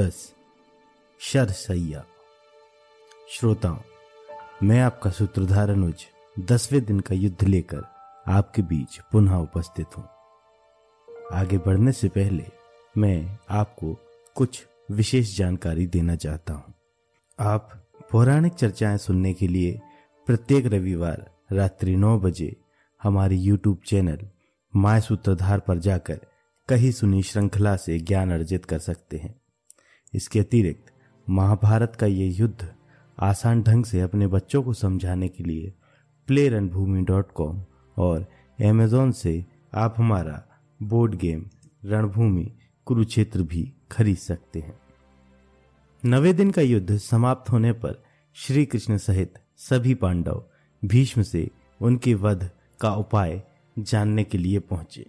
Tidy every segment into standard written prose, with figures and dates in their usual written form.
10 शरशय्या। श्रोताओं, मैं आपका सूत्रधार अनुज 10वें दिन का युद्ध लेकर आपके बीच पुनः उपस्थित हूँ। आगे बढ़ने से पहले मैं आपको कुछ विशेष जानकारी देना चाहता हूँ। आप पौराणिक चर्चाएं सुनने के लिए प्रत्येक रविवार रात्रि 9 बजे हमारे YouTube चैनल माय सूत्रधार पर जाकर कहीं सुनी श्रृंखला से ज्ञान अर्जित कर सकते हैं। इसके अतिरिक्त महाभारत का ये युद्ध आसान ढंग से अपने बच्चों को समझाने के लिए प्ले रणभूमि.com और अमेज़न से आप हमारा बोर्ड गेम रणभूमि कुरुक्षेत्र भी खरीद सकते हैं। 9वें दिन का युद्ध समाप्त होने पर श्रीकृष्ण सहित सभी पांडव भीष्म से उनके वध का उपाय जानने के लिए पहुंचे।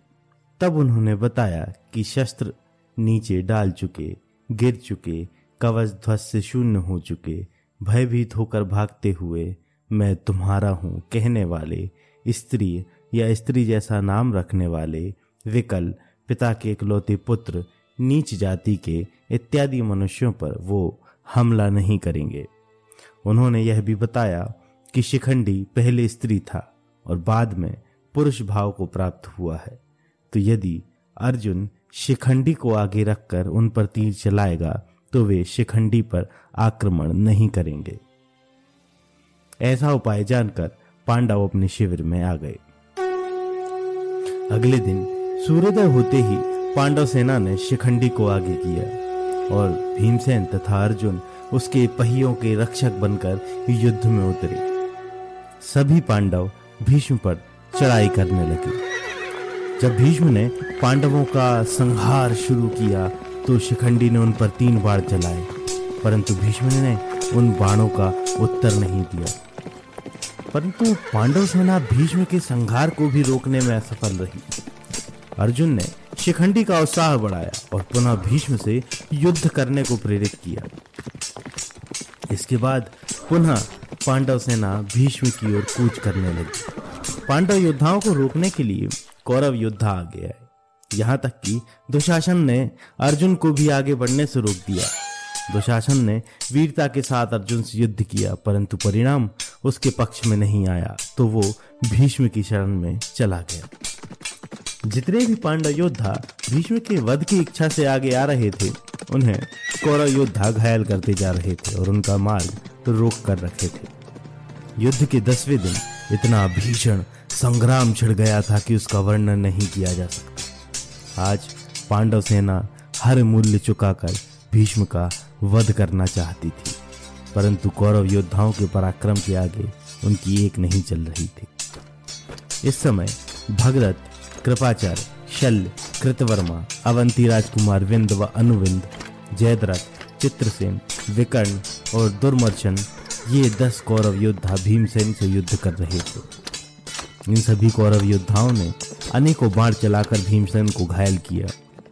तब उन्होंने बताया कि शस्त्र नीचे डाल चुके, गिर चुके, कवच ध्वस्त से शून्य हो चुके, भयभीत होकर भागते हुए मैं तुम्हारा हूँ कहने वाले, स्त्री या स्त्री जैसा नाम रखने वाले, विकल, पिता के इकलौते पुत्र, नीच जाति के इत्यादि मनुष्यों पर वो हमला नहीं करेंगे। उन्होंने यह भी बताया कि शिखंडी पहले स्त्री था और बाद में पुरुष भाव को प्राप्त हुआ है, तो यदि अर्जुन शिखंडी को आगे रखकर उन पर तीर चलाएगा तो वे शिखंडी पर आक्रमण नहीं करेंगे। ऐसा उपाय जानकर पांडव अपने शिविर में आ गए। अगले दिन सूर्योदय होते ही पांडव सेना ने शिखंडी को आगे किया और भीमसेन तथा अर्जुन उसके पहियों के रक्षक बनकर युद्ध में उतरे। सभी पांडव भीष्म पर चढ़ाई करने लगे। जब भीष्म ने पांडवों का संहार शुरू किया तो शिखंडी ने उन पर 3 बार चलाए, परंतु भीष्म ने उन बाणों का उत्तर नहीं दिया। परंतु पांडव सेना भीष्म के संहार को भी रोकने में असफल रही। अर्जुन ने शिखंडी का उत्साह बढ़ाया और पुनः भीष्म से युद्ध करने को प्रेरित किया। इसके बाद पुनः पांडव सेना भीष्म की ओर कूच करने लगी। पांडव योद्धाओं को रोकने के लिए कौरव योद्धा आगे आए, यहाँ तक कि दुशासन ने अर्जुन को भी आगे बढ़ने से रोक दिया। दुशासन ने वीरता के साथ अर्जुन से युद्ध किया, परंतु परिणाम उसके पक्ष में नहीं आया, तो वो भीष्म की शरण में चला गया। जितने भी पांडव योद्धा भीष्म के वध की इच्छा से आगे आ रहे थे, उन्हें कौरव योद्धा घायल करते जा रहे थे और उनका मार्ग रोक कर रखे थे। युद्ध के 10वें दिन इतना भीषण संग्राम छिड़ गया था कि उसका वर्णन नहीं किया जा सकता। आज पांडव सेना हर मूल्य चुकाकर भीष्म का वध करना चाहती थी, परंतु कौरव योद्धाओं के पराक्रम के आगे उनकी एक नहीं चल रही थी। इस समय भगदत्त, कृपाचार्य, शल्य, कृतवर्मा, अवंती राजकुमार विन्द व अनुविंद, जयद्रथ, चित्रसेन, विकर्ण और दुर्मर्शन, ये 10 कौरव योद्धा भीमसेन से युद्ध कर रहे थे। इन सभी कौरव योद्धाओं ने अनेकों बाण चलाकर भीमसेन को घायल किया,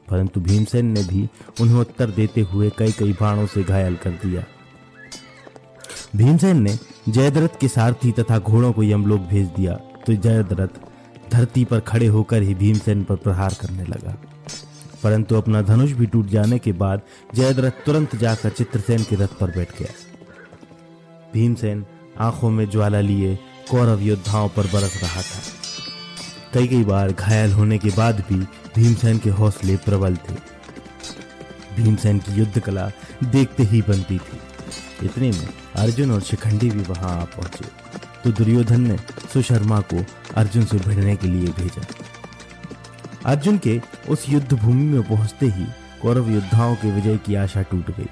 परंतु भीमसेन ने भी उन्हें उत्तर देते हुए कई बाणों से घायल कर दिया। भीमसेन ने जयद्रथ के सारथी तथा घोड़ों को यमलोक भेज दिया, तो जयद्रथ धरती पर खड़े होकर ही भीमसेन पर प्रहार करने लगा, परंतु अपना धनुष भी टूट जाने के बाद जयद्रथ तुरंत जाकर चित्रसेन के रथ पर बैठ गया। भीमसेन आंखों में ज्वाला लिए कौरव योद्धाओं पर बरस रहा था। कई बार घायल होने के बाद भी भीमसेन के हौसले प्रबल थे। भीमसेन की युद्ध कला देखते ही बनती थी। इतने में अर्जुन और शिखंडी भी वहां आ पहुंचे, तो दुर्योधन ने सुशर्मा को अर्जुन से भिड़ने के लिए भेजा। अर्जुन के उस युद्ध भूमि में पहुंचते ही कौरव योद्धाओं के विजय की आशा टूट गई।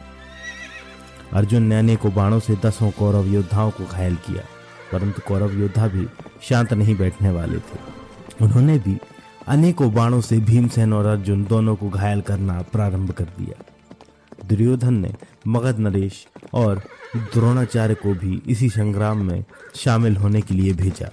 अर्जुन ने अनेकों बाणों से 10 कौरव योद्धाओं को घायल किया, परंतु कौरव योद्धा भी शांत नहीं बैठने वाले थे। उन्होंने भी अनेकों बाणों से भीमसेन और अर्जुन दोनों को घायल करना प्रारंभ कर दिया। दुर्योधन ने मगध नरेश और द्रोणाचार्य को भी इसी संग्राम में शामिल होने के लिए भेजा,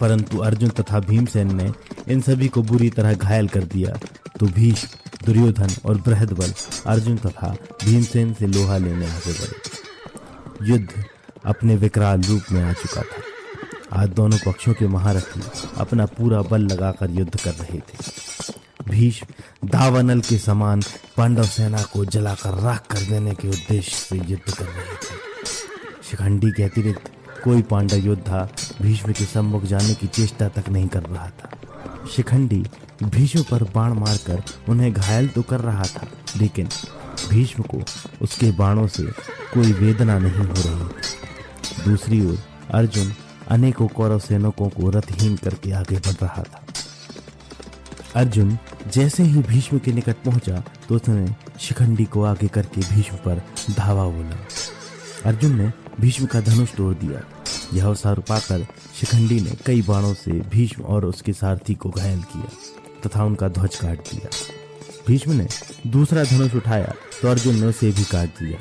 परंतु अर्जुन तथा भीमसेन ने इन सभी को बुरी तरह घायल कर दिया, तो भीष्म, दुर्योधन और बृहद बल अर्जुन तथा भीमसेन से लोहा लेने आगे बढ़े। युद्ध अपने विकराल रूप में आ चुका था। आज दोनों पक्षों के महारथी अपना पूरा बल लगाकर युद्ध कर रहे थे। भीष्म दावानल के समान पांडव सेना को जलाकर राख कर देने के उद्देश्य से युद्ध कर रहे थे। शिखंडी के अतिरिक्त कोई पांडव योद्धा भीष्म के सम्मुख जाने की चेष्टा तक नहीं कर रहा था। शिखंडी भीष्म पर बाण मारकर उन्हें घायल तो कर रहा था, लेकिन भीष्म को उसके बाणों से कोई वेदना नहीं हो रही। दूसरी ओर अर्जुन अनेकों कौरव सैनिकों को रथहीन करके आगे बढ़ रहा था। अर्जुन जैसे ही भीष्म के निकट पहुंचा तो उसने शिखंडी को आगे करके भीष्म पर धावा बोला। अर्जुन ने भीष्म का धनुष तोड़ दिया। यह अवसर पाकर शिखंडी ने कई बाणों से भीष्म और उसके सारथी को घायल किया तथा उनका ध्वज काट दिया। भीष्म ने दूसरा धनुष उठाया तो अर्जुन ने उसे भी काट दिया।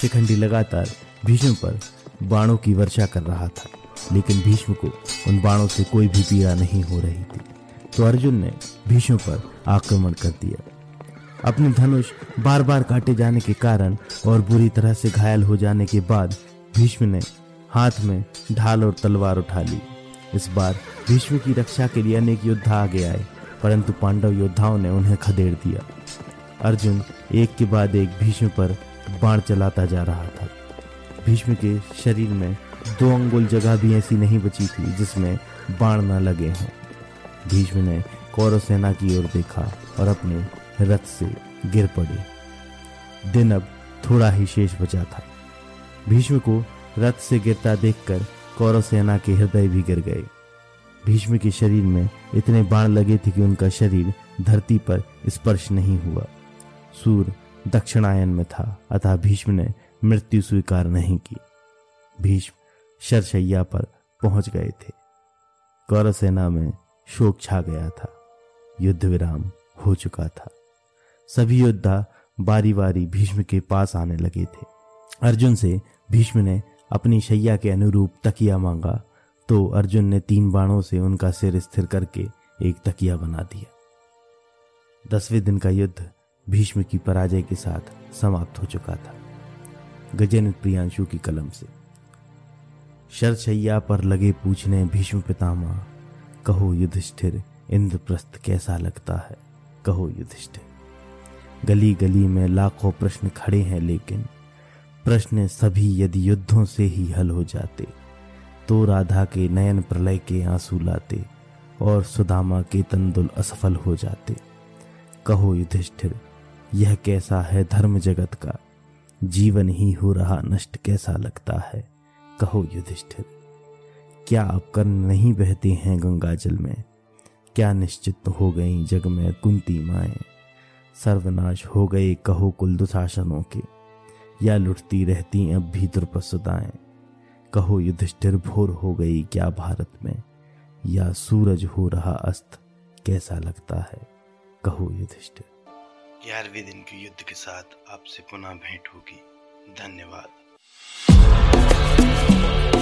शिखंडी लगातार भीष्म पर बाणों की वर्षा कर रहा था, लेकिन भीष्म को उन बाणों से कोई भी पीड़ा नहीं हो रही थी, तो अर्जुन ने भीष्म पर आक्रमण कर दिया। अपने धनुष बार बार काटे जाने के कारण और बुरी तरह से घायल हो जाने के बाद भीष्म ने हाथ में ढाल और तलवार उठा ली। इस बार भीष्म की रक्षा के लिए अनेक योद्धा आगे आए, परंतु पांडव योद्धाओं ने उन्हें खदेड़ दिया। अर्जुन एक के बाद एक भीष्म पर बाण चलाता जा रहा था। भीष्म के शरीर में 2 अंगुल जगह भी ऐसी नहीं बची थी जिसमें बाण न लगे हों। भीष्म ने कौरव सेना की ओर देखा और अपने रथ से गिर पड़े। दिन अब थोड़ा ही शेष बचा था। भीष्म को रथ से गिरता देखकर कौरव सेना के हृदय भी गिर गए। भीष्म के शरीर में इतने बाण लगे थे कि उनका शरीर धरती पर स्पर्श नहीं हुआ। सूर्य दक्षिणायन में था, अतः भीष्म ने मृत्यु स्वीकार नहीं की। भीष्म शरशय्या पर पहुंच गए थे। कौरव सेना में शोक छा गया था। युद्ध विराम हो चुका था। सभी योद्धा बारी बारी भीष्म के पास आने लगे थे। अर्जुन से भीष्म ने अपनी शैया के अनुरूप तकिया मांगा तो अर्जुन ने 3 बाणों से उनका सिर स्थिर करके एक तकिया बना दिया। 10वें दिन का युद्ध भीष्म की पराजय के साथ समाप्त हो चुका था। गजानन प्रियांशु की कलम से। शरशय्या पर लगे पूछने भीष्म पितामह, कहो युधिष्ठिर इंद्रप्रस्थ कैसा लगता है, कहो युधिष्ठिर। गली गली में लाखों प्रश्न खड़े हैं, लेकिन प्रश्न सभी यदि युद्धों से ही हल हो जाते तो राधा के नयन प्रलय के आंसू लाते और सुदामा के तंदुल असफल हो जाते। कहो युधिष्ठिर यह कैसा है धर्म जगत का, जीवन ही हो रहा नष्ट कैसा लगता है, कहो युधिष्ठिर। क्या आप कर्ण नहीं बहते हैं गंगाजल में, क्या निश्चित हो गई जग में कुंती माएँ, सर्वनाश हो गए कहो कुल दुशासनों के, या लुटती रहती अब भी द्रुपदसुताएं, कहो युधिष्ठिर भोर हो गई क्या भारत में, या सूरज हो रहा अस्त कैसा लगता है, कहो युधिष्ठिर। 11वें दिन के युद्ध के साथ आपसे पुनः भेंट होगी। धन्यवाद।